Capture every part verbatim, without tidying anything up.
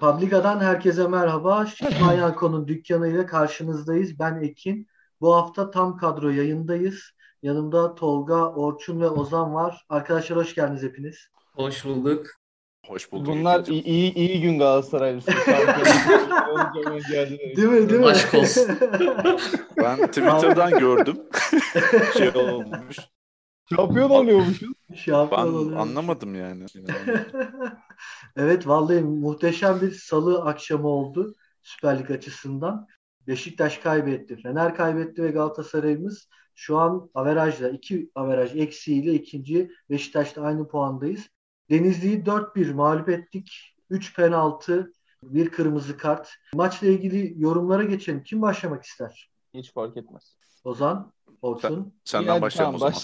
Publika'dan herkese merhaba. Şimayako'nun dükkanıyla karşınızdayız. Ben Ekin. Bu hafta tam kadro yayındayız. Yanımda Tolga, Orçun ve Ozan var. Arkadaşlar hoş geldiniz hepiniz. Hoş bulduk. Hoş bulduk. Bunlar iyi, iyi, iyi gün Galatasaraylısı. Değil mi? Değil mi? Aşk olsun. Ben Twitter'dan gördüm. Şey olmuş. Şampiyon oluyormuşuz. Şampiyon oluyormuşuz. Ben anlamadım yani. Evet vallahi muhteşem bir salı akşamı oldu Süper Lig açısından. Beşiktaş kaybetti, Fener kaybetti ve Galatasaray'ımız şu an averajla, iki averaj eksiğiyle ikinci, Beşiktaş'ta aynı puandayız. Denizli'yi dört bir mağlup ettik. üç penaltı, bir kırmızı kart. Maçla ilgili yorumlara geçelim. Kim başlamak ister? Hiç fark etmez. Ozan, Orçun. Sen, senden başlayalım o zaman.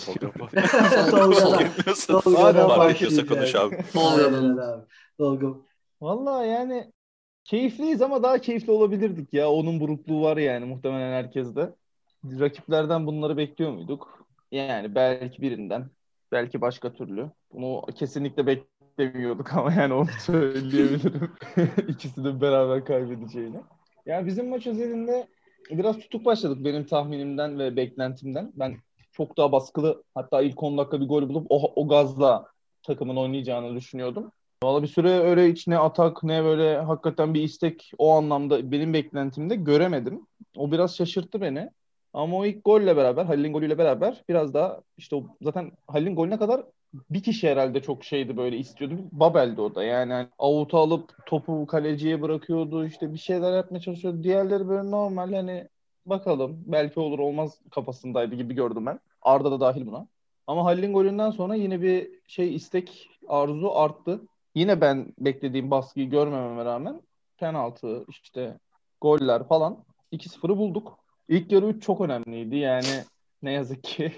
Tolga'dan başlayalım. Tolga. Valla yani keyifliyiz ama daha keyifli olabilirdik ya. Onun burukluğu var yani muhtemelen herkeste. Rakiplerden bunları bekliyor muyduk? Yani belki birinden. Belki başka türlü. Bunu kesinlikle beklemiyorduk ama yani onu söyleyebilirim. İkisi de beraber kaybedeceğini. Yani bizim maç özelinde biraz tutuk başladık benim tahminimden ve beklentimden. Ben çok daha baskılı, hatta ilk on dakika bir gol bulup o, o gazla takımın oynayacağını düşünüyordum. Valla bir süre öyle hiç ne atak ne böyle hakikaten bir istek o anlamda benim beklentimde göremedim. O biraz şaşırttı beni. Ama o ilk golle beraber, Halil'in golüyle beraber biraz daha işte o, zaten Halil'in golüne kadar bir kişi herhalde çok şeydi böyle istiyordu. Babel'di o da yani hani avuta alıp topu kaleciye bırakıyordu işte bir şeyler yapmaya çalışıyordu. Diğerleri böyle normal hani bakalım belki olur olmaz kafasındaydı gibi gördüm ben. Arda da dahil buna. Ama Halil'in golünden sonra yine bir şey istek arzu arttı. Yine ben beklediğim baskıyı görmememe rağmen penaltı işte goller falan iki sıfırı bulduk. İlk yarı üç çok önemliydi yani ne yazık ki.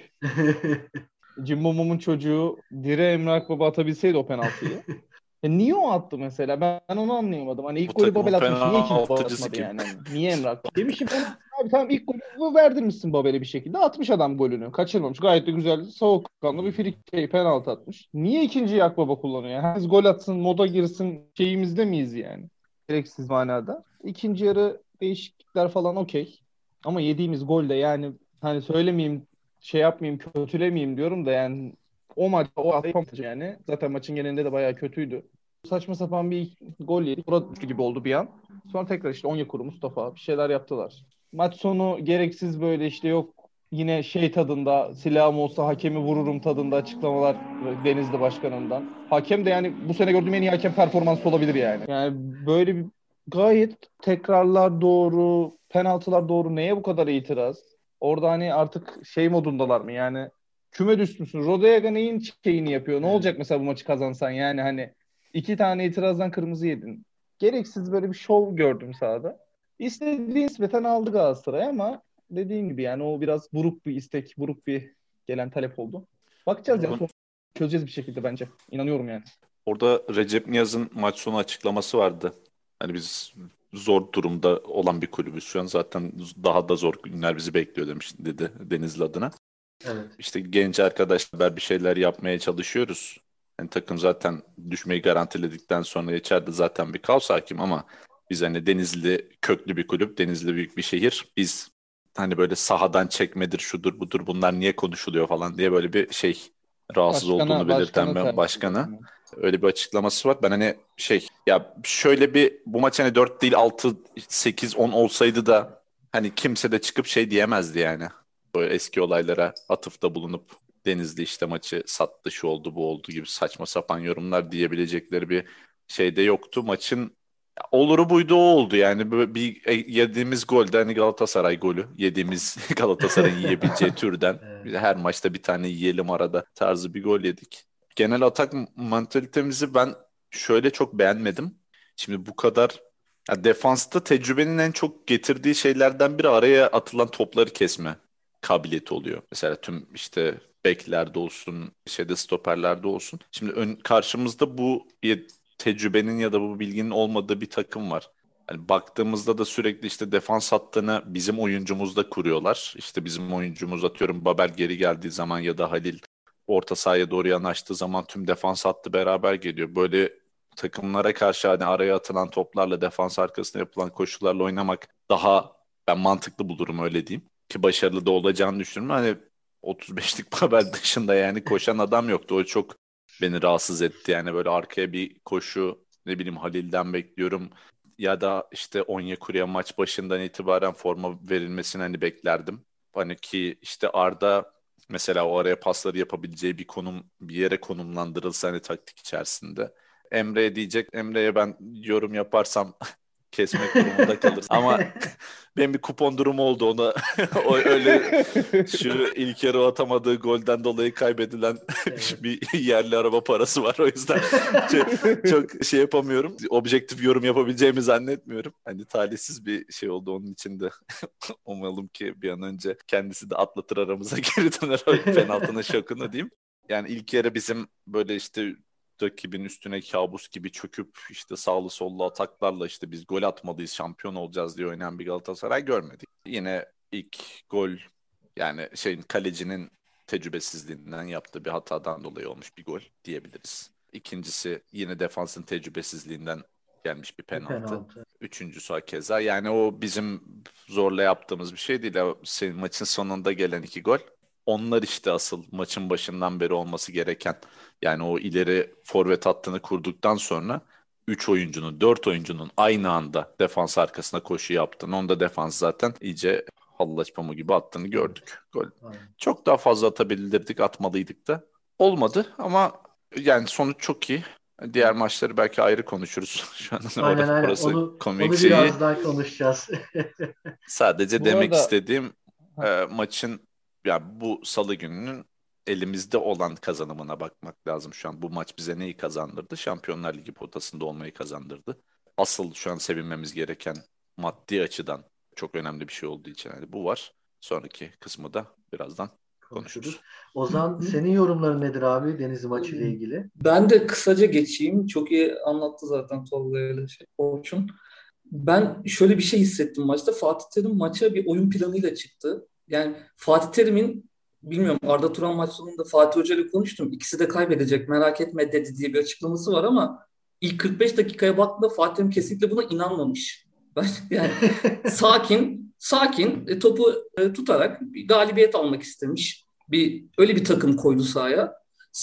Cimbom'un çocuğu dire Emrah Baba atabilseydi o penaltıyı. Ya niye o attı mesela? Ben onu anlayamadım. Hani ilk bu golü Babel atmış. Niye ikinci Babel atmadı yani? Niye Emrah? Demişim abi tamam ilk golü verdirmişsin Babel'e bir şekilde. Atmış adam golünü. Kaçırmamış. Gayet de güzel. Soğukkanlı bir frikey penaltı atmış. Niye ikinciyi Akbaba kullanıyor? Herkes gol atsın, moda girsin şeyimizde miyiz yani? Gereksiz manada. İkinci yarı değişiklikler falan okey. Ama yediğimiz gol de yani hani söylemeyeyim, şey yapmayayım, kötülemeyeyim diyorum da yani o maç o atamadı yani. Zaten maçın genelinde de bayağı kötüydü. Saçma sapan bir gol yedik. Burası gibi oldu bir an. Sonra tekrar işte Onyekuru, Mustafa bir şeyler yaptılar. Maç sonu gereksiz böyle işte yok yine şey tadında silahım olsa hakemi vururum tadında açıklamalar Denizli başkanından. Hakem de yani bu sene gördüğüm en iyi hakem performansı olabilir yani. Yani böyle bir gayet tekrarlar doğru, penaltılar doğru. Neye bu kadar itiraz? Orada hani artık şey modundalar mı? Yani küme düşmüşsün. Rodeaga neyin şeyini yapıyor? Ne olacak mesela bu maçı kazansan? Yani hani iki tane itirazdan kırmızı yedin. Gereksiz böyle bir şov gördüm sahada. İstediği nispeten aldı Galatasaray ama dediğim gibi yani o biraz buruk bir istek, buruk bir gelen talep oldu. Bakacağız ya. Çözeceğiz bir şekilde bence. İnanıyorum yani. Orada Recep Niyaz'ın maç sonu açıklaması vardı. Hani biz zor durumda olan bir kulübüz. Şu an zaten daha da zor günler bizi bekliyor demiş dedi Denizli adına. Evet. İşte genç arkadaşlar bir şeyler yapmaya çalışıyoruz. Yani takım zaten düşmeyi garantiledikten sonra içeride zaten bir kaos hakim ama biz hani Denizli köklü bir kulüp, Denizli büyük bir şehir. Biz hani böyle sahadan çekmedir, şudur budur bunlar niye konuşuluyor falan diye böyle bir şey rahatsız başkana, olduğunu belirten ben başkana. Öyle bir açıklaması var. Ben hani şey ya şöyle bir bu maç hani dört değil altı, sekiz, on olsaydı da hani kimse de çıkıp şey diyemezdi yani. Böyle eski olaylara atıfta bulunup Denizli işte maçı sattı şu oldu bu oldu gibi saçma sapan yorumlar diyebilecekleri bir şey de yoktu. Maçın oluru buydu o oldu yani böyle bir yediğimiz golde hani Galatasaray golü yediğimiz Galatasaray'ın yiyebileceği türden her maçta bir tane yiyelim arada tarzı bir gol yedik. Genel atak mantalitemizi ben şöyle çok beğenmedim. Şimdi bu kadar yani defansta tecrübenin en çok getirdiği şeylerden biri araya atılan topları kesme kabiliyeti oluyor. Mesela tüm işte beklerde olsun, şeyde stoperlerde olsun. Şimdi ön, karşımızda bu tecrübenin ya da bu bilginin olmadığı bir takım var. Yani baktığımızda da sürekli işte defans hattını bizim oyuncumuzda kuruyorlar. İşte bizim oyuncumuz atıyorum Babel geri geldiği zaman ya da Halil orta sahaya doğru yanaştığı zaman tüm defans hattı beraber geliyor. Böyle takımlara karşı hani araya atılan toplarla, defans arkasına yapılan koşularla oynamak daha ben mantıklı bulurum, öyle diyeyim. Ki başarılı da olacağını düşünürüm. Hani otuz beşlik Babel dışında yani koşan adam yoktu. O çok beni rahatsız etti. Yani böyle arkaya bir koşu, ne bileyim Halil'den bekliyorum. Ya da işte Onyekuru'ya maç başından itibaren forma verilmesini hani beklerdim. Hani ki işte Arda mesela o araya pasları yapabileceği bir konum, bir yere konumlandırılsa hani taktik içerisinde. Emre'ye diyecek, Emre'ye ben yorum yaparsam kesmek durumunda kalırız. Ama benim bir kupon durumu oldu ona. O öyle şu ilk yarı atamadığı golden dolayı kaybedilen bir yerli araba parası var. O yüzden çok, çok şey yapamıyorum. Objektif yorum yapabileceğimi zannetmiyorum. Hani talihsiz bir şey oldu onun için de. Umalım ki bir an önce kendisi de atlatır, aramıza geri döner penaltının şokunu diyeyim. Yani ilk yarı bizim böyle işte rakibin üstüne kabus gibi çöküp işte sağlı sollu ataklarla işte biz gol atmalıyız, şampiyon olacağız diye oynayan bir Galatasaray görmedik. Yine ilk gol yani şeyin, kalecinin tecrübesizliğinden yaptığı bir hatadan dolayı olmuş bir gol diyebiliriz. İkincisi yine defansın tecrübesizliğinden gelmiş bir penaltı. penaltı. Üçüncüsü hakeza. Yani o bizim zorla yaptığımız bir şey değil. Senin maçın sonunda gelen iki gol. Onlar işte asıl maçın başından beri olması gereken, yani o ileri forvet hattını kurduktan sonra üç oyuncunun, dört oyuncunun aynı anda defans arkasına koşu yaptığını, onda defans zaten iyice hallaç pamuğu gibi attığını gördük. Gol. Çok daha fazla atabilirdik, atmalıydık da. Olmadı ama yani sonuç çok iyi. Diğer maçları belki ayrı konuşuruz. Şu anda ne aynen, aynen. Orası onu, komik onu şeyi. Onu biraz daha konuşacağız. Sadece bu demek arada istediğim e, maçın, yani bu salı gününün elimizde olan kazanımına bakmak lazım şu an. Bu maç bize neyi kazandırdı? Şampiyonlar Ligi potasında olmayı kazandırdı. Asıl şu an sevinmemiz gereken maddi açıdan çok önemli bir şey olduğu için yani bu var. Sonraki kısmı da birazdan konuşuruz. Ozan, senin yorumların nedir abi Denizli maçı ile ilgili? Ben de kısaca geçeyim. Çok iyi anlattı zaten Tolga ile şey, Orçun. Ben şöyle bir şey hissettim maçta. Fatih Terim maça bir oyun planıyla çıktı. Yani Fatih Terim'in, bilmiyorum, Arda Turan maç sonunda Fatih Hoca ile konuştum. İkisi de kaybedecek, merak etme dedi diye bir açıklaması var ama ilk kırk beş dakikaya baktığında Fatih Terim kesinlikle buna inanmamış. Yani sakin, sakin topu tutarak galibiyet almak istemiş. Bir öyle bir takım koydu sahaya.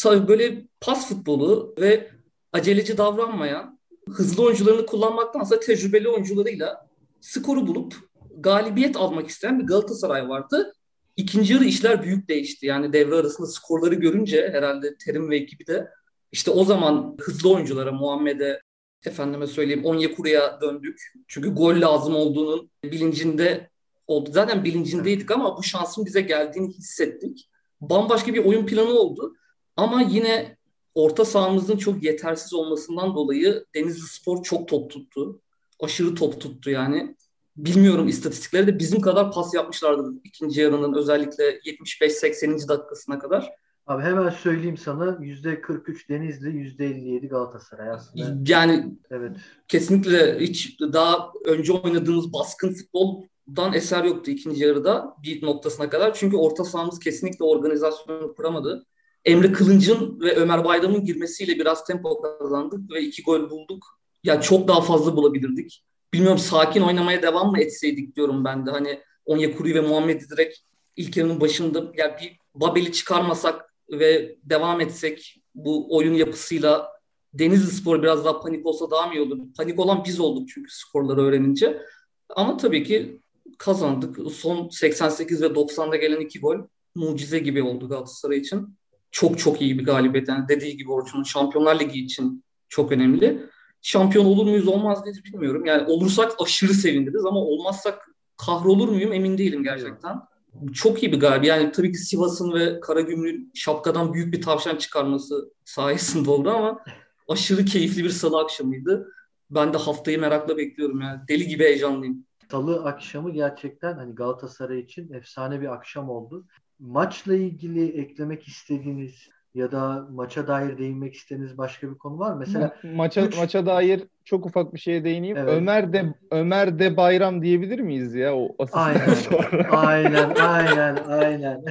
Böyle pas futbolu ve aceleci davranmayan, hızlı oyuncularını kullanmaktansa tecrübeli oyuncularıyla skoru bulup galibiyet almak isteyen bir Galatasaray vardı. İkinci yarı işler büyük değişti. Yani devre arasında skorları görünce herhalde Terim ve ekibi de işte o zaman hızlı oyunculara, Muhammed'e, efendime söyleyeyim Onyekuru'ya döndük. Çünkü gol lazım olduğunun bilincinde oldu. Zaten bilincindeydik ama bu şansın bize geldiğini hissettik. Bambaşka bir oyun planı oldu. Ama yine orta sahamızın çok yetersiz olmasından dolayı Denizlispor çok top tuttu. Aşırı top tuttu yani. Bilmiyorum, istatistikleri de bizim kadar pas yapmışlardı ikinci yarının özellikle yetmiş beş sekseninci dakikasına kadar. Abi hemen söyleyeyim sana, yüzde kırk üç Denizli, yüzde elli yedi Galatasaray aslında. Yani evet, kesinlikle hiç daha önce oynadığımız baskın futboldan eser yoktu ikinci yarıda bir noktasına kadar. Çünkü orta sahamız kesinlikle organizasyonu kuramadı. Emre Kılınç'ın ve Ömer Baydam'ın girmesiyle biraz tempo kazandık ve iki gol bulduk. Ya yani çok daha fazla bulabilirdik. Bilmiyorum, sakin oynamaya devam mı etseydik diyorum ben de. Hani Onyekuru'yu ve Muhammed'i direkt ilk yarının başında, yani bir Babel'i çıkarmasak ve devam etsek bu oyun yapısıyla Denizlispor biraz daha panik olsa daha mı iyi olurdu? Panik olan biz olduk çünkü skorları öğrenince. Ama tabii ki kazandık. Son seksen sekiz ve doksanda gelen iki gol mucize gibi oldu Galatasaray için. Çok çok iyi bir galibiyet. Yani dediği gibi Orçun'un, Şampiyonlar Ligi için çok önemli. Şampiyon olur muyuz olmaz diye bilmiyorum. Yani olursak aşırı seviniriz ama olmazsak kahrolur muyum emin değilim gerçekten. Çok iyi bir galibiyet. Yani tabii ki Sivas'ın ve Karagümrük'ün şapkadan büyük bir tavşan çıkarması sayesinde oldu ama aşırı keyifli bir salı akşamıydı. Ben de haftayı merakla bekliyorum yani. Deli gibi heyecanlıyım. Salı akşamı gerçekten hani Galatasaray için efsane bir akşam oldu. Maçla ilgili eklemek istediğiniz ya da maça dair değinmek istediğiniz başka bir konu var mı? Mesela maça üç... maça dair çok ufak bir şeye değineyim. Evet. Ömer de Ömer de Bayram diyebilir miyiz ya o asistten sonra? Aynen, aynen, aynen.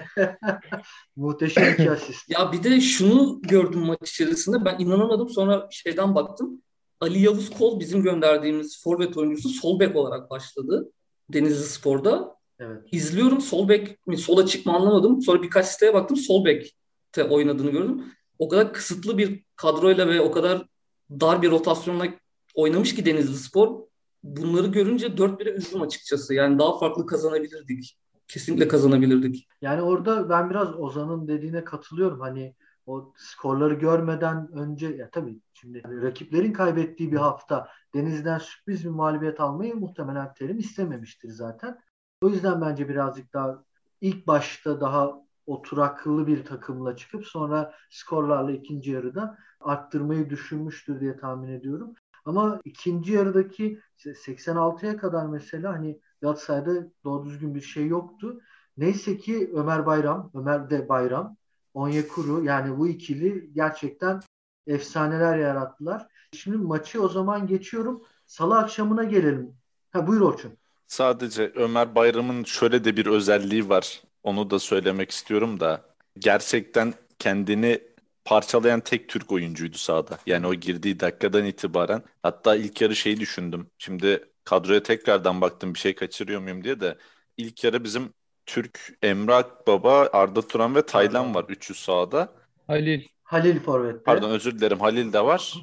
Muhteşem iki asist. Ya bir de şunu gördüm maç içerisinde, ben inanamadım, sonra şeyden baktım. Ali Yavuz Kol bizim gönderdiğimiz forvet oyuncusu sol bek olarak başladı Denizlispor'da. Evet. İzliyorum sol bek mi sola çıkma anlamadım. Sonra birkaç siteye baktım, sol bekte oynadığını gördüm. O kadar kısıtlı bir kadroyla ve o kadar dar bir rotasyonla oynamış ki Denizlispor. Bunları görünce dört bire üzüldüm açıkçası. Yani daha farklı kazanabilirdik. Kesinlikle kazanabilirdik. Yani orada ben biraz Ozan'ın dediğine katılıyorum. Hani o skorları görmeden önce, ya tabii şimdi yani rakiplerin kaybettiği bir hafta Denizli'den sürpriz bir mağlubiyet almayı muhtemelen Terim istememiştir zaten. O yüzden bence birazcık daha ilk başta daha oturaklı bir takımla çıkıp sonra skorlarla ikinci yarıda arttırmayı düşünmüştür diye tahmin ediyorum. Ama ikinci yarıdaki seksen altıya kadar mesela hani Galatasaray'da doğru düzgün bir şey yoktu. Neyse ki Ömer Bayram, Ömer de Bayram, Onyekuru, yani bu ikili gerçekten efsaneler yarattılar. Şimdi maçı o zaman geçiyorum. Salı akşamına gelelim. Ha, buyur Orçun. Sadece Ömer Bayram'ın şöyle de bir özelliği var. Onu da söylemek istiyorum da. Gerçekten kendini parçalayan tek Türk oyuncuydu sahada. Yani o girdiği dakikadan itibaren. Hatta ilk yarı şeyi düşündüm. Şimdi kadroya tekrardan baktım bir şey kaçırıyor muyum diye de. İlk yarı bizim Türk, Emrah Baba, Arda Turan ve Taylan var. Üçü sahada. Halil. Halil forvette. Pardon, özür dilerim. Halil de var.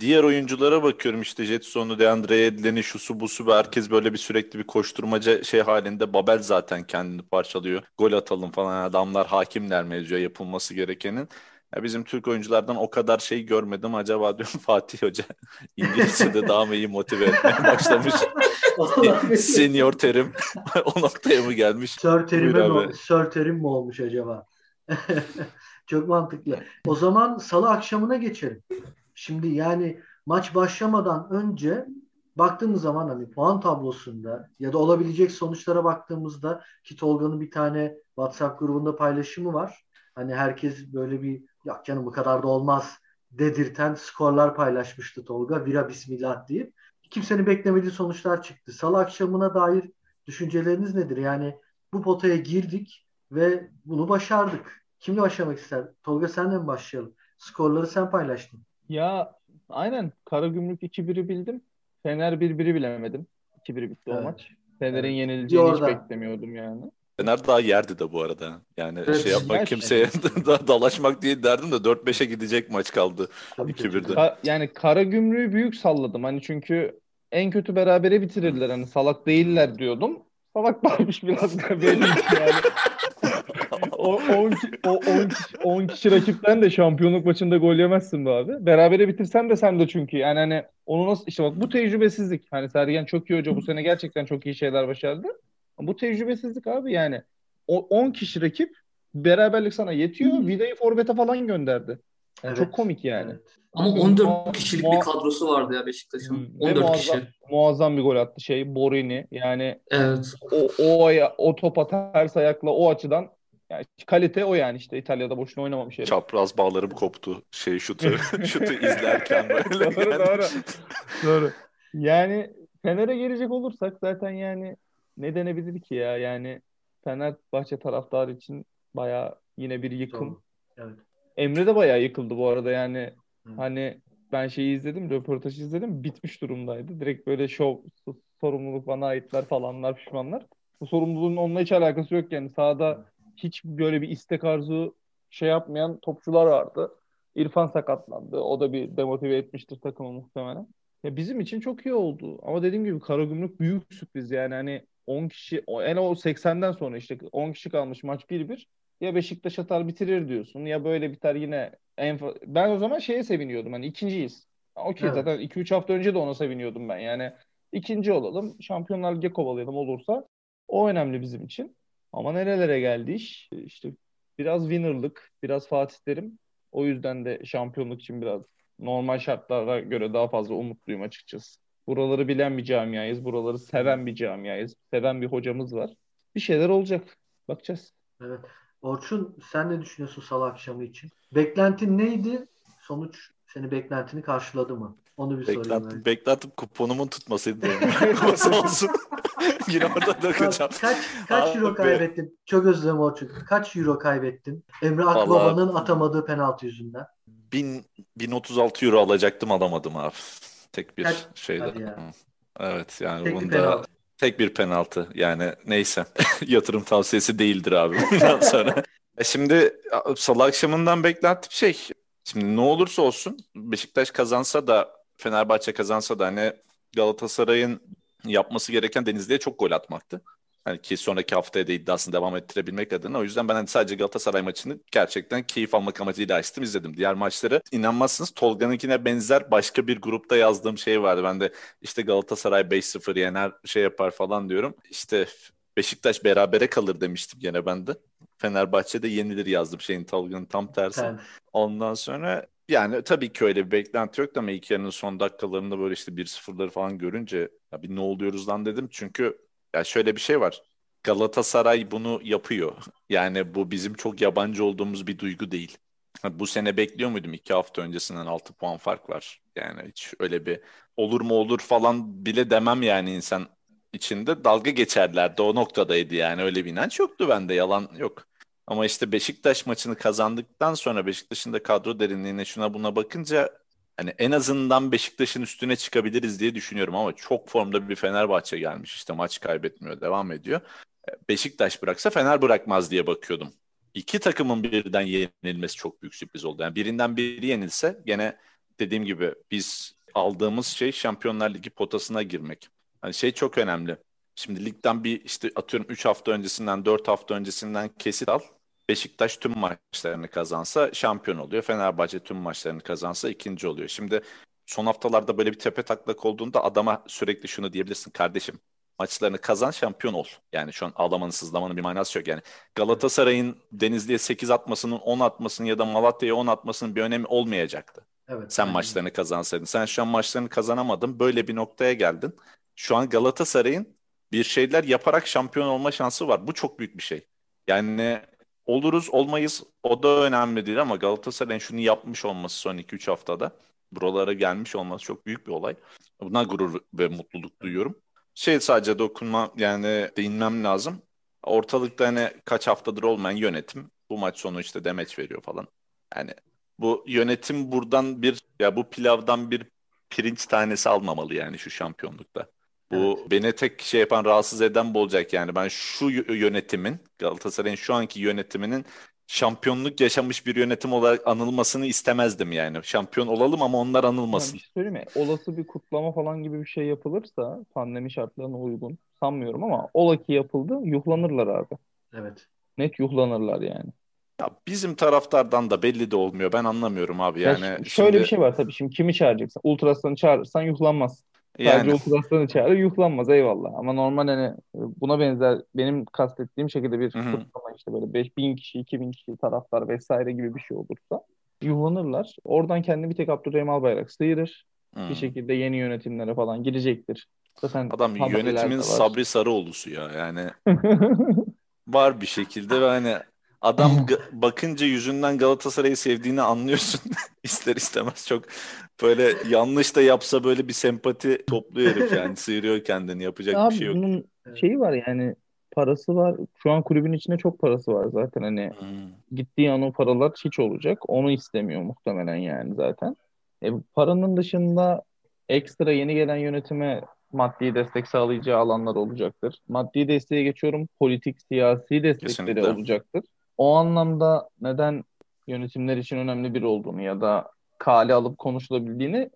Diğer oyunculara bakıyorum işte Jetson'u, Deandre Edlen'i, şusu busu ve herkes böyle bir sürekli bir koşturmaca şey halinde. Babel zaten kendini parçalıyor. Gol atalım falan, adamlar hakimler mevzuya yapılması gerekenin. Ya bizim Türk oyunculardan o kadar şey görmedim. Acaba diyorum Fatih Hoca İngilizce'de daha mı iyi motive etmeye başlamış? Senior Terim o noktaya mı gelmiş? Sir Terim'e mi, Sir Terim mi olmuş acaba? Çok mantıklı. O zaman salı akşamına geçelim. Şimdi yani maç başlamadan önce baktığımız zaman hani puan tablosunda ya da olabilecek sonuçlara baktığımızda ki Tolga'nın bir tane WhatsApp grubunda paylaşımı var. Hani herkes böyle bir ya canım bu kadar da olmaz dedirten skorlar paylaşmıştı Tolga. Vira bismillah deyip. Kimsenin beklemediği sonuçlar çıktı. Salı akşamına dair düşünceleriniz nedir? Yani bu potaya girdik ve bunu başardık. Kimle başlamak ister? Tolga senle mi başlayalım? Skorları sen paylaştın. Ya aynen. Karagümrük iki biri bildim. Fener bir biri bilemedim. iki biri bitti evet. O maç. Fener'in evet. yenileceğini Yordan. Hiç beklemiyordum yani. Fener daha yerdi de bu arada. Yani evet, şey yapmak gerçekten. Kimseye dalaşmak diye derdim de dört beşe gidecek maç kaldı iki birde. Ka- yani Karagümrük'ü büyük salladım. Hani çünkü en kötü berabere bitirirler. Hani salak değiller diyordum. Salaklarmış biraz da benim yani. on kişi rakipten de şampiyonluk maçında gol yemezsin be abi. Berabere bitirsem de sen de çünkü. Yani hani onu nasıl işte bak bu tecrübesizlik. Hani Sergen çok iyi hoca bu sene gerçekten çok iyi şeyler başardı. Bu tecrübesizlik abi yani. on kişi rakip beraberlik sana yetiyor. Vida'yı forvete falan gönderdi. Yani evet. Çok komik yani. Ama on dört kişilik Muaz- bir kadrosu vardı ya Beşiktaş'ın. on dört muazzam, kişi. Muazzam bir gol attı şey Borini. Yani evet. o o, aya, o topa ters ayakla o açıdan yani kalite o yani işte İtalya'da boşuna oynamamış herif. Çapraz bağlarım koptu şey şutu şutu izlerken böyle. Doğru yani. doğru. doğru. Yani Fener'e gelecek olursak zaten yani ne denebilir ki ya yani Fenerbahçe taraftarı için bayağı yine bir yıkım. Evet. Emre de bayağı yıkıldı bu arada yani. Hı. Hani ben şeyi izledim, röportajı izledim, bitmiş durumdaydı. Direkt böyle şov, sorumluluk bana aitler falanlar, pişmanlar. Bu sorumluluğun onunla hiç alakası yok yani. Sahada hiç böyle bir istek arzu şey yapmayan topçular vardı. İrfan sakatlandı. O da bir demotive etmiştir takımı muhtemelen. Ya bizim için çok iyi oldu. Ama dediğim gibi Karagümrük büyük sürpriz yani. Hani on kişi, en o seksenden sonra işte on kişi kalmış maç bir bir. Ya Beşiktaş atar bitirir diyorsun. Ya böyle biter yine. Enf- ben o zaman şeye seviniyordum. Hani ikinciyiz. Okey evet. Zaten iki üç hafta önce de ona seviniyordum ben. Yani ikinci olalım. Şampiyonlar Ligi'ne kovalayalım olursa. O önemli bizim için. Ama nerelere geldi iş? İşte biraz winner'lık. Biraz Fatih Terim. O yüzden de şampiyonluk için biraz normal şartlara göre daha fazla umutluyum açıkçası. Buraları bilen bir camiayız. Buraları seven bir camiayız. Seven bir hocamız var. Bir şeyler olacak. Bakacağız. Evet. Orçun sen ne düşünüyorsun salı akşamı için? Beklentin neydi? Sonuç seni beklentini karşıladı mı? Onu bir Beklentim, sorayım. Yani. Beklentim kuponumun tutmasıydı. Kupası olsun. Yine orada dökeceğim. Kaç, kaç abi, euro kaybettin? Çok özür dilerim Orçun. Kaç euro kaybettin? Emre Akbaba'nın atamadığı penaltı yüzünden. bin, bin otuz altı euro alacaktım alamadım abi. Tek bir Kaç, şeyde. Evet yani tek bunda tek bir penaltı. Yani neyse yatırım tavsiyesi değildir abi bundan sonra. Şimdi salı akşamından beklentim şey. Şimdi ne olursa olsun Beşiktaş kazansa da Fenerbahçe kazansa da hani Galatasaray'ın yapması gereken Denizli'ye çok gol atmaktı. Hani ki sonraki haftaya da iddiasını devam ettirebilmek adına. O yüzden ben hani sadece Galatasaray maçını gerçekten keyif almak amacıyla açtım, izledim. Diğer maçları inanmazsınız Tolga'nınkine benzer başka bir grupta yazdığım şey vardı. Ben de işte Galatasaray beş sıfır yener şey yapar falan diyorum. İşte Beşiktaş berabere kalır demiştim gene ben de. Fenerbahçe'de yenilir yazdım şeyin Tolga'nın tam tersi. Ondan sonra yani tabii ki öyle bir beklenti yoktu ama ilk yarının son dakikalarında böyle işte bir sıfırları falan görünce ya bir ne oluyoruz lan dedim. Çünkü ya şöyle bir şey var. Galatasaray bunu yapıyor. Yani bu bizim çok yabancı olduğumuz bir duygu değil. Bu sene bekliyor muydum? İki hafta öncesinden altı puan fark var. Yani hiç öyle bir olur mu olur falan bile demem yani insan içinde. Dalga geçerlerdi. O noktadaydı yani. Öyle bir inanç yoktu bende. Yalan yok. Ama işte Beşiktaş maçını kazandıktan sonra Beşiktaş'ın da kadro derinliğine şuna buna bakınca hani en azından Beşiktaş'ın üstüne çıkabiliriz diye düşünüyorum ama çok formda bir Fenerbahçe gelmiş. İşte maç kaybetmiyor, devam ediyor. Beşiktaş bıraksa Fener bırakmaz diye bakıyordum. İki takımın birden yenilmesi çok büyük sürpriz oldu. Yani birinden biri yenilse gene dediğim gibi biz aldığımız şey Şampiyonlar Ligi potasına girmek. Hani şey çok önemli. Şimdi ligden bir işte atıyorum üç hafta öncesinden, dört hafta öncesinden kesit al. Beşiktaş tüm maçlarını kazansa şampiyon oluyor. Fenerbahçe tüm maçlarını kazansa ikinci oluyor. Şimdi son haftalarda böyle bir tepe taklak olduğunda adama sürekli şunu diyebilirsin. Kardeşim maçlarını kazan şampiyon ol. Yani şu an ağlamanın sızlamanın bir manası yok. Yani Galatasaray'ın Denizli'ye sekiz atmasının on atmasının ya da Malatya'ya on atmasının bir önemi olmayacaktı. Evet, sen yani maçlarını kazansaydın. Sen şu an maçlarını kazanamadın. Böyle bir noktaya geldin. Şu an Galatasaray'ın bir şeyler yaparak şampiyon olma şansı var. Bu çok büyük bir şey. Yani oluruz olmayız o da önemli değil ama Galatasaray'ın şunu yapmış olması son iki üç haftada buralara gelmiş olması çok büyük bir olay. Buna gurur ve mutluluk duyuyorum. Şey sadece dokunma yani değinmem lazım. Ortalıkta hani kaç haftadır olmayan yönetim bu maç sonu işte demeç veriyor falan. Yani bu yönetim buradan bir ya bu pilavdan bir pirinç tanesi almamalı yani şu şampiyonlukta. Bu evet. Beni tek şey yapan, rahatsız eden bu olacak yani. Ben şu yönetimin, Galatasaray'ın şu anki yönetiminin şampiyonluk yaşamış bir yönetim olarak anılmasını istemezdim yani. Şampiyon olalım ama onlar anılmasın. Yani söyleyeyim mi? Olası bir kutlama falan gibi bir şey yapılırsa pandemi şartlarına uygun sanmıyorum ama ola ki yapıldı yuhlanırlar abi. Evet. Net yuhlanırlar yani. Ya bizim taraftardan da belli de olmuyor. Ben anlamıyorum abi yani. Ya şöyle şimdi... bir şey var tabii. Şimdi kimi çağıracaksın? Ultras'tan çağırırsan yuhlanmaz. Yani. Sadece ultras'tan çağırır yuhlanmaz eyvallah. Ama normal hani buna benzer benim kastettiğim şekilde bir kutlama işte böyle beş bin kişi, iki bin kişi taraftar vesaire gibi bir şey olursa yuhlanırlar. Oradan kendini bir tek Abdurrahim Albayrak sıyırır. Hı-hı. Bir şekilde yeni yönetimlere falan girecektir. Zaten adam yönetimin Sabri Sarıoğlu'su ya yani. Var bir şekilde ve hani adam ga- bakınca yüzünden Galatasaray'ı sevdiğini anlıyorsun. İster istemez çok böyle yanlış da yapsa böyle bir sempati topluyor herif yani. Sıyırıyor kendini. Yapacak abi bir şey yok. Bunun şeyi var yani parası var. Şu an kulübün içinde çok parası var zaten. Hani hmm. gittiği an o paralar hiç olacak. Onu istemiyor muhtemelen yani zaten. E, paranın dışında ekstra yeni gelen yönetime maddi destek sağlayacağı alanlar olacaktır. Maddi desteğe geçiyorum. Politik, siyasi destekleri kesinlikle olacaktır. O anlamda neden yönetimler için önemli biri olduğunu ya da kale alıp konuşulabildiğini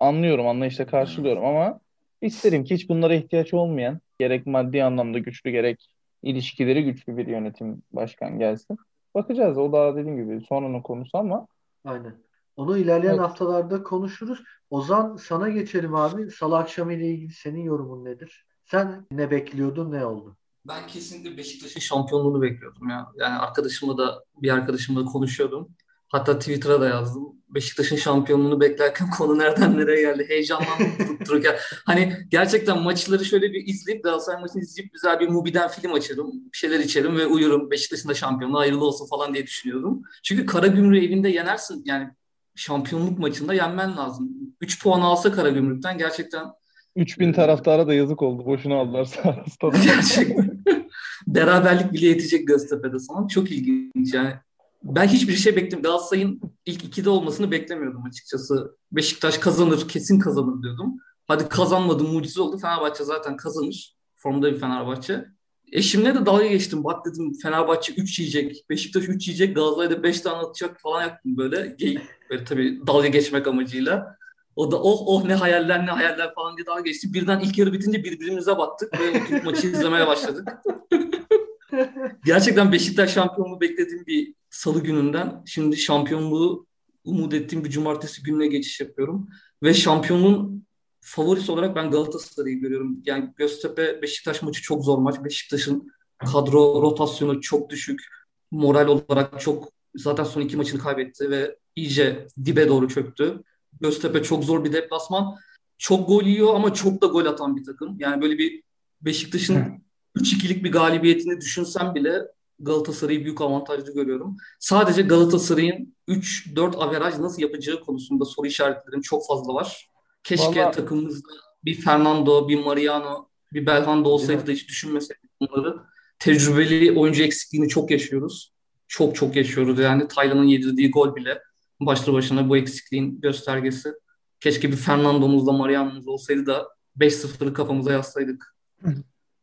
anlıyorum, anlayışla karşılıyorum ama isterim ki hiç bunlara ihtiyaç olmayan, gerek maddi anlamda güçlü gerek ilişkileri güçlü bir yönetim başkan gelsin. Bakacağız, o da dediğim gibi sonranın konusu ama. Aynen. Onu ilerleyen evet. haftalarda konuşuruz. Ozan sana geçelim abi. Salı akşamı ile ilgili senin yorumun nedir? Sen ne bekliyordun, ne oldu? Ben kesinlikle Beşiktaş'ın şampiyonluğunu bekliyordum ya. Yani arkadaşımla da bir arkadaşımla konuşuyordum. Hatta Twitter'a da yazdım. Beşiktaş'ın şampiyonluğunu beklerken konu nereden nereye geldi? Heyecanlandım dururken. Hani gerçekten maçları şöyle bir izleyip, Galatasaray maçını izleyip güzel bir Mubi'den film açarım. Bir şeyler içerim ve uyurum. Beşiktaş'ın da şampiyonluğu hayırlı olsun falan diye düşünüyordum. Çünkü Karagümrük evinde yenersin. Yani şampiyonluk maçında yenmen lazım. üç puan alsa Karagümrük'ten gerçekten üç bin taraftara da yazık oldu. Boşuna aldılar Saras'ta. Gerçekten. Beraberlik bile yetecek Göztepe'de sanırım. Çok ilginç yani. ben hiçbir şey beklemedim. Galatasaray'ın ilk ikide olmasını beklemiyordum açıkçası. Beşiktaş kazanır, kesin kazanır diyordum. Hadi kazanmadı, mucize oldu. Fenerbahçe zaten kazanır. Formda bir Fenerbahçe. Eşimle de dalga geçtim. Bak dedim, Fenerbahçe üç yiyecek, Beşiktaş üç yiyecek, Galatasaray'da beş tane atacak falan yaptım böyle. Geyik. Böyle tabii dalga geçmek amacıyla. O da oh oh ne hayaller ne hayaller falan diye dalga geçti. Birden ilk yarı bitince birbirimize battık. Böyle oturup maçı izlemeye başladık. Gerçekten Beşiktaş şampiyonluğu beklediğim bir salı gününden şimdi şampiyonluğu umut ettiğim bir cumartesi gününe geçiş yapıyorum. Ve şampiyonluğun favorisi olarak ben Galatasaray'ı görüyorum. Yani Göztepe-Beşiktaş maçı çok zor maç. Beşiktaş'ın kadro rotasyonu çok düşük. Moral olarak çok, zaten son iki maçını kaybetti ve iyice dibe doğru çöktü. Göztepe çok zor bir deplasman. Çok gol yiyor ama çok da gol atan bir takım. Yani böyle bir Beşiktaş'ın üç ikilik bir galibiyetini düşünsem bile Galatasaray'ı büyük avantajlı görüyorum. Sadece Galatasaray'ın üç dört averaj nasıl yapacağı konusunda soru işaretlerim çok fazla var. Keşke vallahi takımımızda bir Fernando, bir Mariano, bir Belhanda olsaydı da hiç düşünmeseydik bunları. Tecrübeli oyuncu eksikliğini çok yaşıyoruz. Çok çok yaşıyoruz. Yani Taylan'ın yedirdiği gol bile başlı başına bu eksikliğin göstergesi. Keşke bir Fernando'muzla Mariano'muz olsaydı da beş sıfırı kafamıza yazsaydık.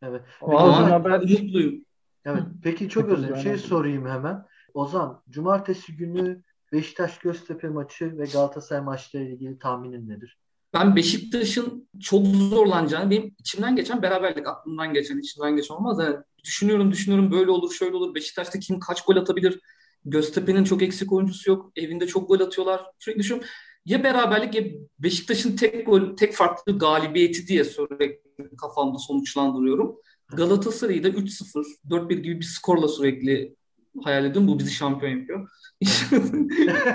Evet. Ozan haber mutluyum. Evet. Peki çok özür dilerim. Şey sorayım hemen. Ozan, cumartesi günü Beşiktaş Göztepe maçı ve Galatasaray maçlarıyla ilgili tahminin nedir? Ben Beşiktaş'ın çok zorlanacağını, benim içimden geçen beraberlik, aklımdan geçen, içimden geçen olmaz. Yani düşünüyorum, düşünüyorum böyle olur, şöyle olur. Beşiktaş'ta kim kaç gol atabilir? Göztepe'nin çok eksik oyuncusu yok. Evinde çok gol atıyorlar. Sürekli düşünüyorum. Ya beraberlik ya Beşiktaş'ın tek gol, tek farklı galibiyeti diye sürekli kafamda sonuçlandırıyorum. Galatasaray'ı da üç sıfır, dört bir gibi bir skorla sürekli hayal ediyorum. Bu bizi şampiyon yapıyor.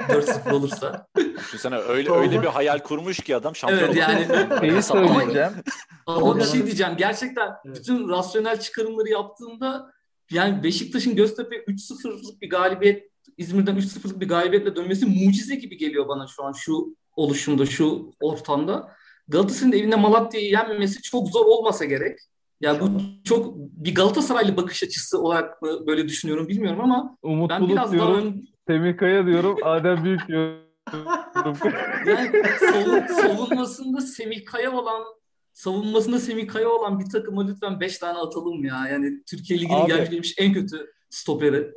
dört sıfır olursa. Düşünsene öyle Doğru. öyle bir hayal kurmuş ki adam şampiyon olacak. Evet yani. Neyi söyleyeceğim? Ama, ama bir şey diyeceğim. Gerçekten evet. Bütün rasyonel çıkarımları yaptığımda yani Beşiktaş'ın Göztepe üç sıfırlık bir galibiyet, İzmir'den üç sıfırlık bir galibiyetle dönmesi mucize gibi geliyor bana şu an şu oluşumda, şu ortamda. Galatasaray'ın evinde Malatya'yı yenmemesi çok zor olmasa gerek. Yani bu çok bir Galatasaraylı bakış açısı olarak mı böyle düşünüyorum bilmiyorum ama Umut ben Bulut biraz diyorum, daha ön... Semih Kaya diyorum, Adem Büyük diyorum. Yani savun, savunmasında Semih Kaya olan savunmasında Semih Kaya olan bir takıma lütfen beş tane atalım ya. Yani Türkiye Ligi'nin gelmiş en kötü stoperi.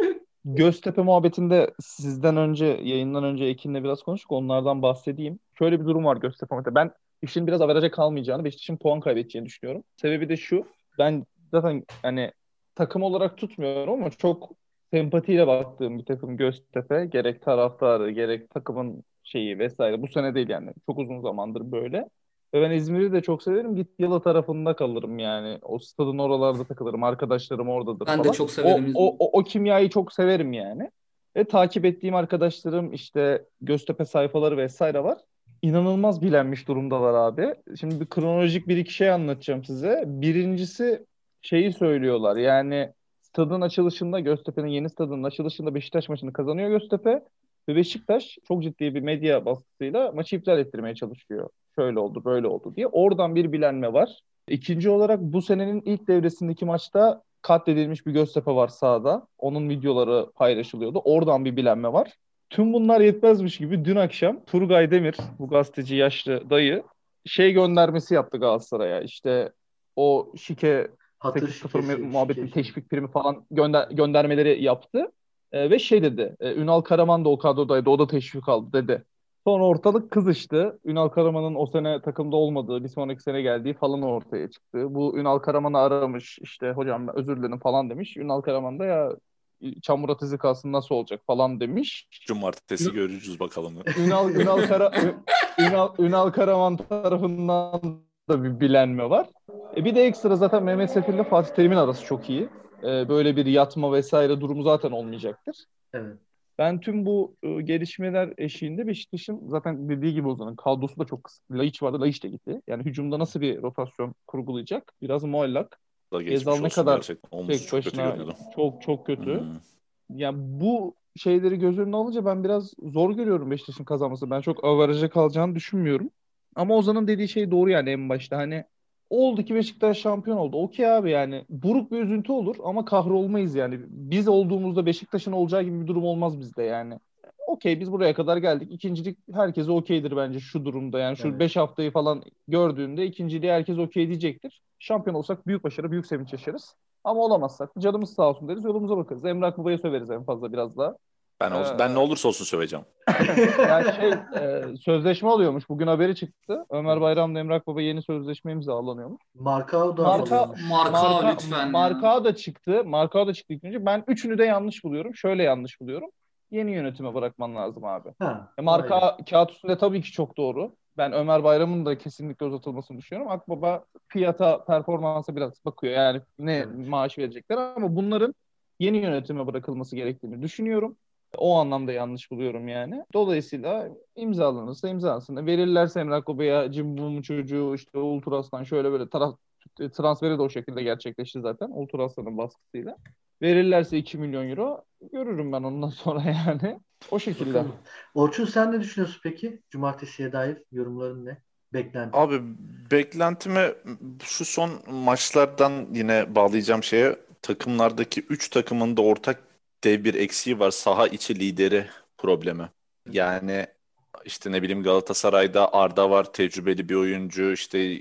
Göztepe muhabbetinde sizden önce, yayından önce Ekin'le biraz konuştuk. Onlardan bahsedeyim. Şöyle bir durum var Göztepe maçında. Ben işin biraz averaja kalmayacağını, Beşiktaş'ın puan kaybedeceğini düşünüyorum. Sebebi de şu. Ben zaten hani takım olarak tutmuyorum ama çok sempatiyle baktığım bir takım Göztepe. Gerek taraftarı, gerek takımın şeyi vesaire. Bu sene değil yani. Çok uzun zamandır böyle. Ve ben İzmir'i de çok severim. Git Yıla tarafında kalırım yani. O stadın oralarda takılırım. Arkadaşlarım oradadır ben falan. Ben de çok severim. O, o, o, o kimyayı çok severim yani. Ve takip ettiğim arkadaşlarım işte Göztepe sayfaları vesaire var. İnanılmaz bilenmiş durumdalar abi. Şimdi bir kronolojik bir iki şey anlatacağım size. Birincisi şeyi söylüyorlar. Yani stadın açılışında, Göztepe'nin yeni stadının açılışında Beşiktaş maçını kazanıyor Göztepe. Ve Beşiktaş çok ciddi bir medya baskısıyla maçı iptal ettirmeye çalışıyor. Şöyle oldu, böyle oldu diye. Oradan bir bilenme var. İkinci olarak bu senenin ilk devresindeki maçta katledilmiş bir Göztepe var sahada. Onun videoları paylaşılıyordu. Oradan bir bilenme var. Tüm bunlar yetmezmiş gibi dün akşam Turgay Demir, bu gazeteci yaşlı dayı, şey göndermesi yaptı Galatasaray'a. İşte o şike, sekiz sıfır muhabbeti, teşvik primi falan gönder- göndermeleri yaptı. E, ve şey dedi, e, Ünal Karaman da o kadrodaydı, o da teşvik aldı dedi. Sonra ortalık kızıştı. Ünal Karaman'ın o sene takımda olmadığı, bir sonraki sene geldiği falan ortaya çıktı. Bu Ünal Karaman'ı aramış, işte hocam özür dilerim falan demiş. Ünal Karaman da ya çamur atısı kalsın nasıl olacak falan demiş. Cumartesi göreceğiz bakalım. Ünal, Ünal, Kara, Ünal, Ünal Karaman tarafından da bir bilenme var. E, bir de ekstra zaten Mehmet Sefil'le Fatih Terim'in arası çok iyi. E, böyle bir yatma vesaire durumu zaten olmayacaktır. Evet. Ben tüm bu e, gelişmeler eşiğinde Beşiktaş'ın zaten dediği gibi Ozan'ın kadrosu da çok kısıtlı. Laiç vardı, Laiç de gitti. Yani hücumda nasıl bir rotasyon kurgulayacak? Biraz muallak. Gezal ne kadar tek başına çok çok kötü. Hmm. Yani bu şeyleri göz önüne alınca ben biraz zor görüyorum Beşiktaş'ın kazanması. Ben çok averaja kalacağını düşünmüyorum. Ama Ozan'ın dediği şey doğru yani en başta. Hani oldu ki Beşiktaş şampiyon oldu. Okey abi yani. Buruk bir üzüntü olur ama kahrolmayız yani. Biz olduğumuzda Beşiktaş'ın olacağı gibi bir durum olmaz bizde yani. Okey, biz buraya kadar geldik. İkincilik herkese okeydir bence şu durumda. Yani şu beş evet. haftayı falan gördüğünde ikinciliği herkes okey diyecektir. Şampiyon olsak büyük başarı, büyük sevinç yaşarız. Ama olamazsak canımız sağ olsun deriz, yolumuza bakarız. Emrah Baba'ya söveriz en fazla biraz daha. Ben ee, ben ne olursa olsun söveceğim. Yani şey, e, sözleşme oluyormuş. Bugün haberi çıktı. Ömer Bayram'la Emrah Baba yeni sözleşme imzalanıyormuş. Markao da Marka, Marka, lütfen. Markao da çıktı. Markao da çıktı ilk önce. Ben üçünü de yanlış buluyorum. Şöyle yanlış buluyorum. Yeni yönetime bırakman lazım abi. Ha, e marka aynen. Kağıt üstünde tabii ki çok doğru. Ben Ömer Bayram'ın da kesinlikle uzatılmasını düşünüyorum. Akbaba fiyata, performansa biraz bakıyor. Yani ne evet. maaş verecekler ama bunların yeni yönetime bırakılması gerektiğini düşünüyorum. O anlamda yanlış buluyorum yani. Dolayısıyla imzalanırsa imzalansın. Verirlerse Emrah Baba'ya Cimbom'un çocuğu işte Ultras'tan şöyle böyle taraf, transferi de o şekilde gerçekleşti zaten. Ultras'ın baskısıyla. Verirlerse iki milyon euro görürüm ben ondan sonra yani. O şekilde. Orçun, sen ne düşünüyorsun peki? Cumartesiye dair yorumların ne? Beklentin. Abi beklentimi şu son maçlardan yine bağlayacağım şeye. Takımlardaki üç takımın da ortak dev bir eksiği var. Saha içi lideri problemi. Yani işte ne bileyim Galatasaray'da Arda var. Tecrübeli bir oyuncu. İşte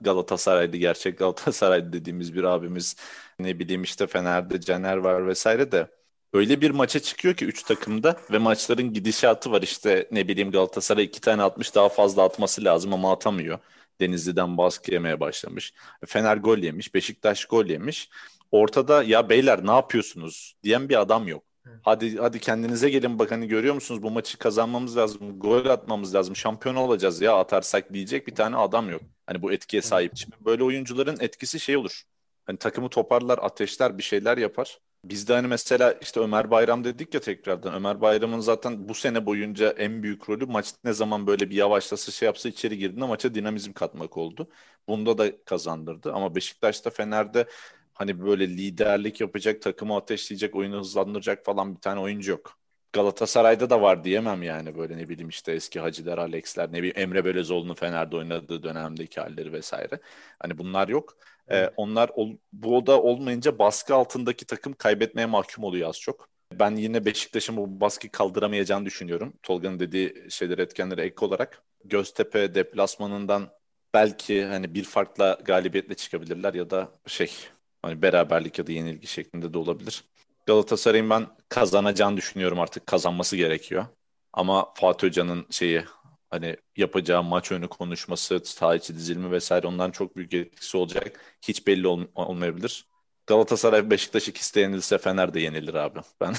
Galatasaray'da gerçek Galatasaray'da dediğimiz bir abimiz. Ne bileyim işte Fener'de Caner var vesaire de. Öyle bir maça çıkıyor ki üç takımda ve maçların gidişatı var. İşte ne bileyim Galatasaray iki tane atmış, daha fazla atması lazım ama atamıyor. Denizli'den baskı yemeye başlamış. Fener gol yemiş, Beşiktaş gol yemiş. Ortada ya beyler ne yapıyorsunuz diyen bir adam yok. Hadi hadi kendinize gelin, bak hani görüyor musunuz bu maçı kazanmamız lazım, gol atmamız lazım, şampiyon olacağız ya atarsak diyecek bir tane adam yok. Hani bu etkiye sahip. Şimdi böyle oyuncuların etkisi şey olur. Hani takımı toparlar, ateşler, bir şeyler yapar. Bizde hani mesela işte Ömer Bayram dedik ya tekrardan. Ömer Bayram'ın zaten bu sene boyunca en büyük rolü maç ne zaman böyle bir yavaşlasa şey yapsa içeri girdiğinde maça dinamizm katmak oldu. Bunda da kazandırdı ama Beşiktaş'ta Fener'de hani böyle liderlik yapacak, takımı ateşleyecek, oyunu hızlandıracak falan bir tane oyuncu yok. Galatasaray'da da var diyemem yani böyle ne bileyim işte eski Hacılar, Alex'ler, ne bileyim Emre Belözoğlu'nun Fener'de oynadığı dönemdeki halleri vesaire. Hani bunlar yok. Evet. Ee, onlar ol, bu da olmayınca baskı altındaki takım kaybetmeye mahkum oluyor az çok. Ben yine Beşiktaş'ın bu baskıyı kaldıramayacağını düşünüyorum. Tolga'nın dediği şeyler, etkenlere ek olarak. Göztepe deplasmanından belki hani bir farkla galibiyetle çıkabilirler ya da şey hani beraberlik ya da yenilgi şeklinde de olabilir. Galatasaray'ın ben kazanacağını düşünüyorum, artık kazanması gerekiyor. Ama Fatih Hoca'nın şeyi hani yapacağı maç önü konuşması, saha içi dizilimi vesaire ondan çok büyük etkisi olacak. Hiç belli ol- olmayabilir. Galatasaray Beşiktaş ikisi de yenilirse Fener de yenilir abi. Ben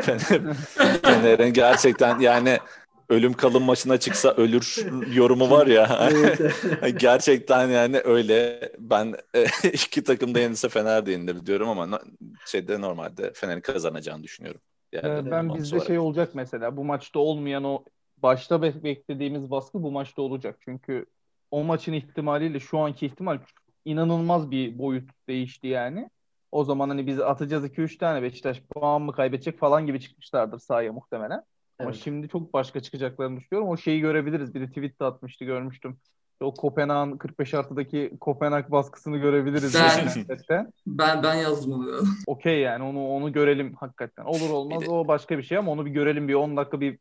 Fener, Fener'in gerçekten yani ölüm kalım maçına çıksa ölür yorumu var ya. Gerçekten yani öyle. Ben iki takım da yenilse Fener de yenilir diyorum ama şeyde normalde Fener'in kazanacağını düşünüyorum. Yani ben bizde olarak. Şey olacak mesela bu maçta olmayan o başta beklediğimiz baskı bu maçta olacak. Çünkü o maçın ihtimaliyle şu anki ihtimal inanılmaz bir boyut değişti yani. O zaman hani biz atacağız iki üç tane Beşiktaş puan mı kaybedecek falan gibi çıkmışlardır sahaya muhtemelen. Ama evet. Şimdi çok başka çıkacaklarını düşünüyorum. O şeyi görebiliriz. Biri tweet de atmıştı, görmüştüm. O Kopenhag'ın kırk beş artıdaki Kopenhag baskısını görebiliriz. Sen, yani. ben ben yazdım onu. Okey yani onu onu görelim hakikaten. Olur olmaz bir o başka bir şey ama onu bir görelim. Bir on dakika bir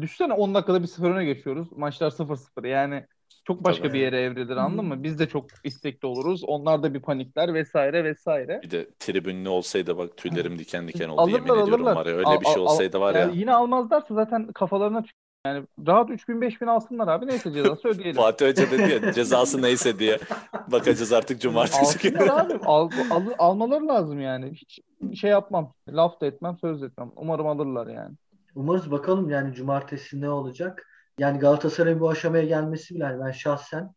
düşsene on dakikada bir sıfır öne geçiyoruz. Maçlar sıfır sıfır yani çok başka tabii bir yere evrilir, anladın mı? Biz de çok istekli oluruz. Onlar da bir panikler vesaire vesaire. Bir de tribünlü olsaydı bak tüylerim diken diken oldu. Alırlar, yemin ediyorum alırlar. Var ya öyle al, bir şey al, olsaydı var yani ya. Yine almazlarsa zaten kafalarına çıkıyor. Yani rahat üç bin beş bin alsınlar abi, neyse cezası ödeyelim. Fatih Hoca dedi ya cezası neyse diye bakacağız artık cumartesi. Alsınlar abi al, al, almaları lazım yani. Hiç şey yapmam, laf da etmem, söz etmem. Umarım alırlar yani. Umarız, bakalım yani cumartesi ne olacak? Yani Galatasaray'ın bu aşamaya gelmesi bile yani ben şahsen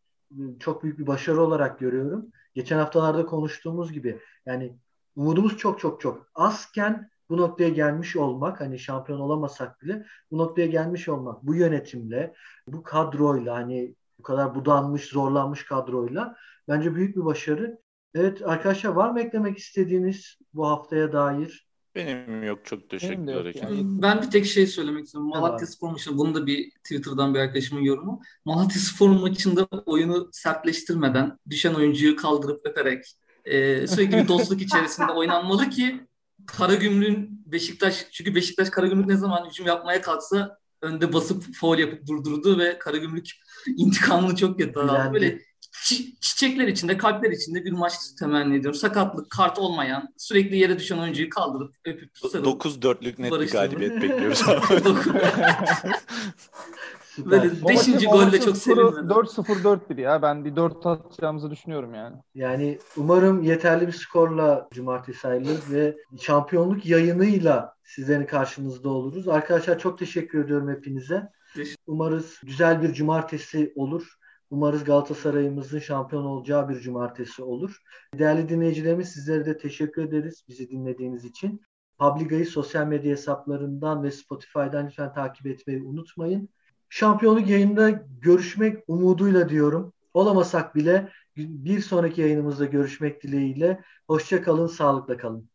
çok büyük bir başarı olarak görüyorum. Geçen haftalarda konuştuğumuz gibi yani umudumuz çok çok çok azken bu noktaya gelmiş olmak, hani şampiyon olamasak bile bu noktaya gelmiş olmak, bu yönetimle, bu kadroyla, hani bu kadar budanmış, zorlanmış kadroyla bence büyük bir başarı. Evet arkadaşlar, var mı eklemek istediğiniz bu haftaya dair? Benim yok. Çok teşekkürler Ekin. Yani. Ben bir tek şey söylemek istiyorum. Malatya Spor maçında, bunu da bir Twitter'dan bir arkadaşımın yorumu. Malatya Spor maçında oyunu sertleştirmeden, düşen oyuncuyu kaldırıp öperek e, sürekli bir dostluk içerisinde oynanmalı ki Karagümrük'ün Beşiktaş, çünkü Beşiktaş Karagümrük ne zaman hücum yapmaya kalksa önde basıp faul yapıp durdurdu ve Karagümrük intikamını çok kötü aldı. Böyle çi- çiçekler içinde, kalpler içinde bir maç temenni ediyorum. Sakatlık, kart olmayan, sürekli yere düşen oyuncuyu kaldırıp öpüp sarıp dokuz dörtlük net bir galibiyet bekliyoruz. Böyle beşinci golle çok sevindim. dört sıfır dört bir ya. Ben bir dört atacağımızı düşünüyorum yani. Yani umarım yeterli bir skorla cumartesi ayrılırız ve şampiyonluk yayınıyla sizlerin karşınızda oluruz. Arkadaşlar çok teşekkür ediyorum hepinize. Umarız güzel bir cumartesi olur. Umarız Galatasaray'ımızın şampiyon olacağı bir cumartesi olur. Değerli dinleyicilerimiz, sizlere de teşekkür ederiz bizi dinlediğiniz için. Publika'yı sosyal medya hesaplarından ve Spotify'dan lütfen takip etmeyi unutmayın. Şampiyonluk yayında görüşmek umuduyla diyorum. Olamasak bile bir sonraki yayınımızda görüşmek dileğiyle. Hoşça kalın, sağlıkla kalın.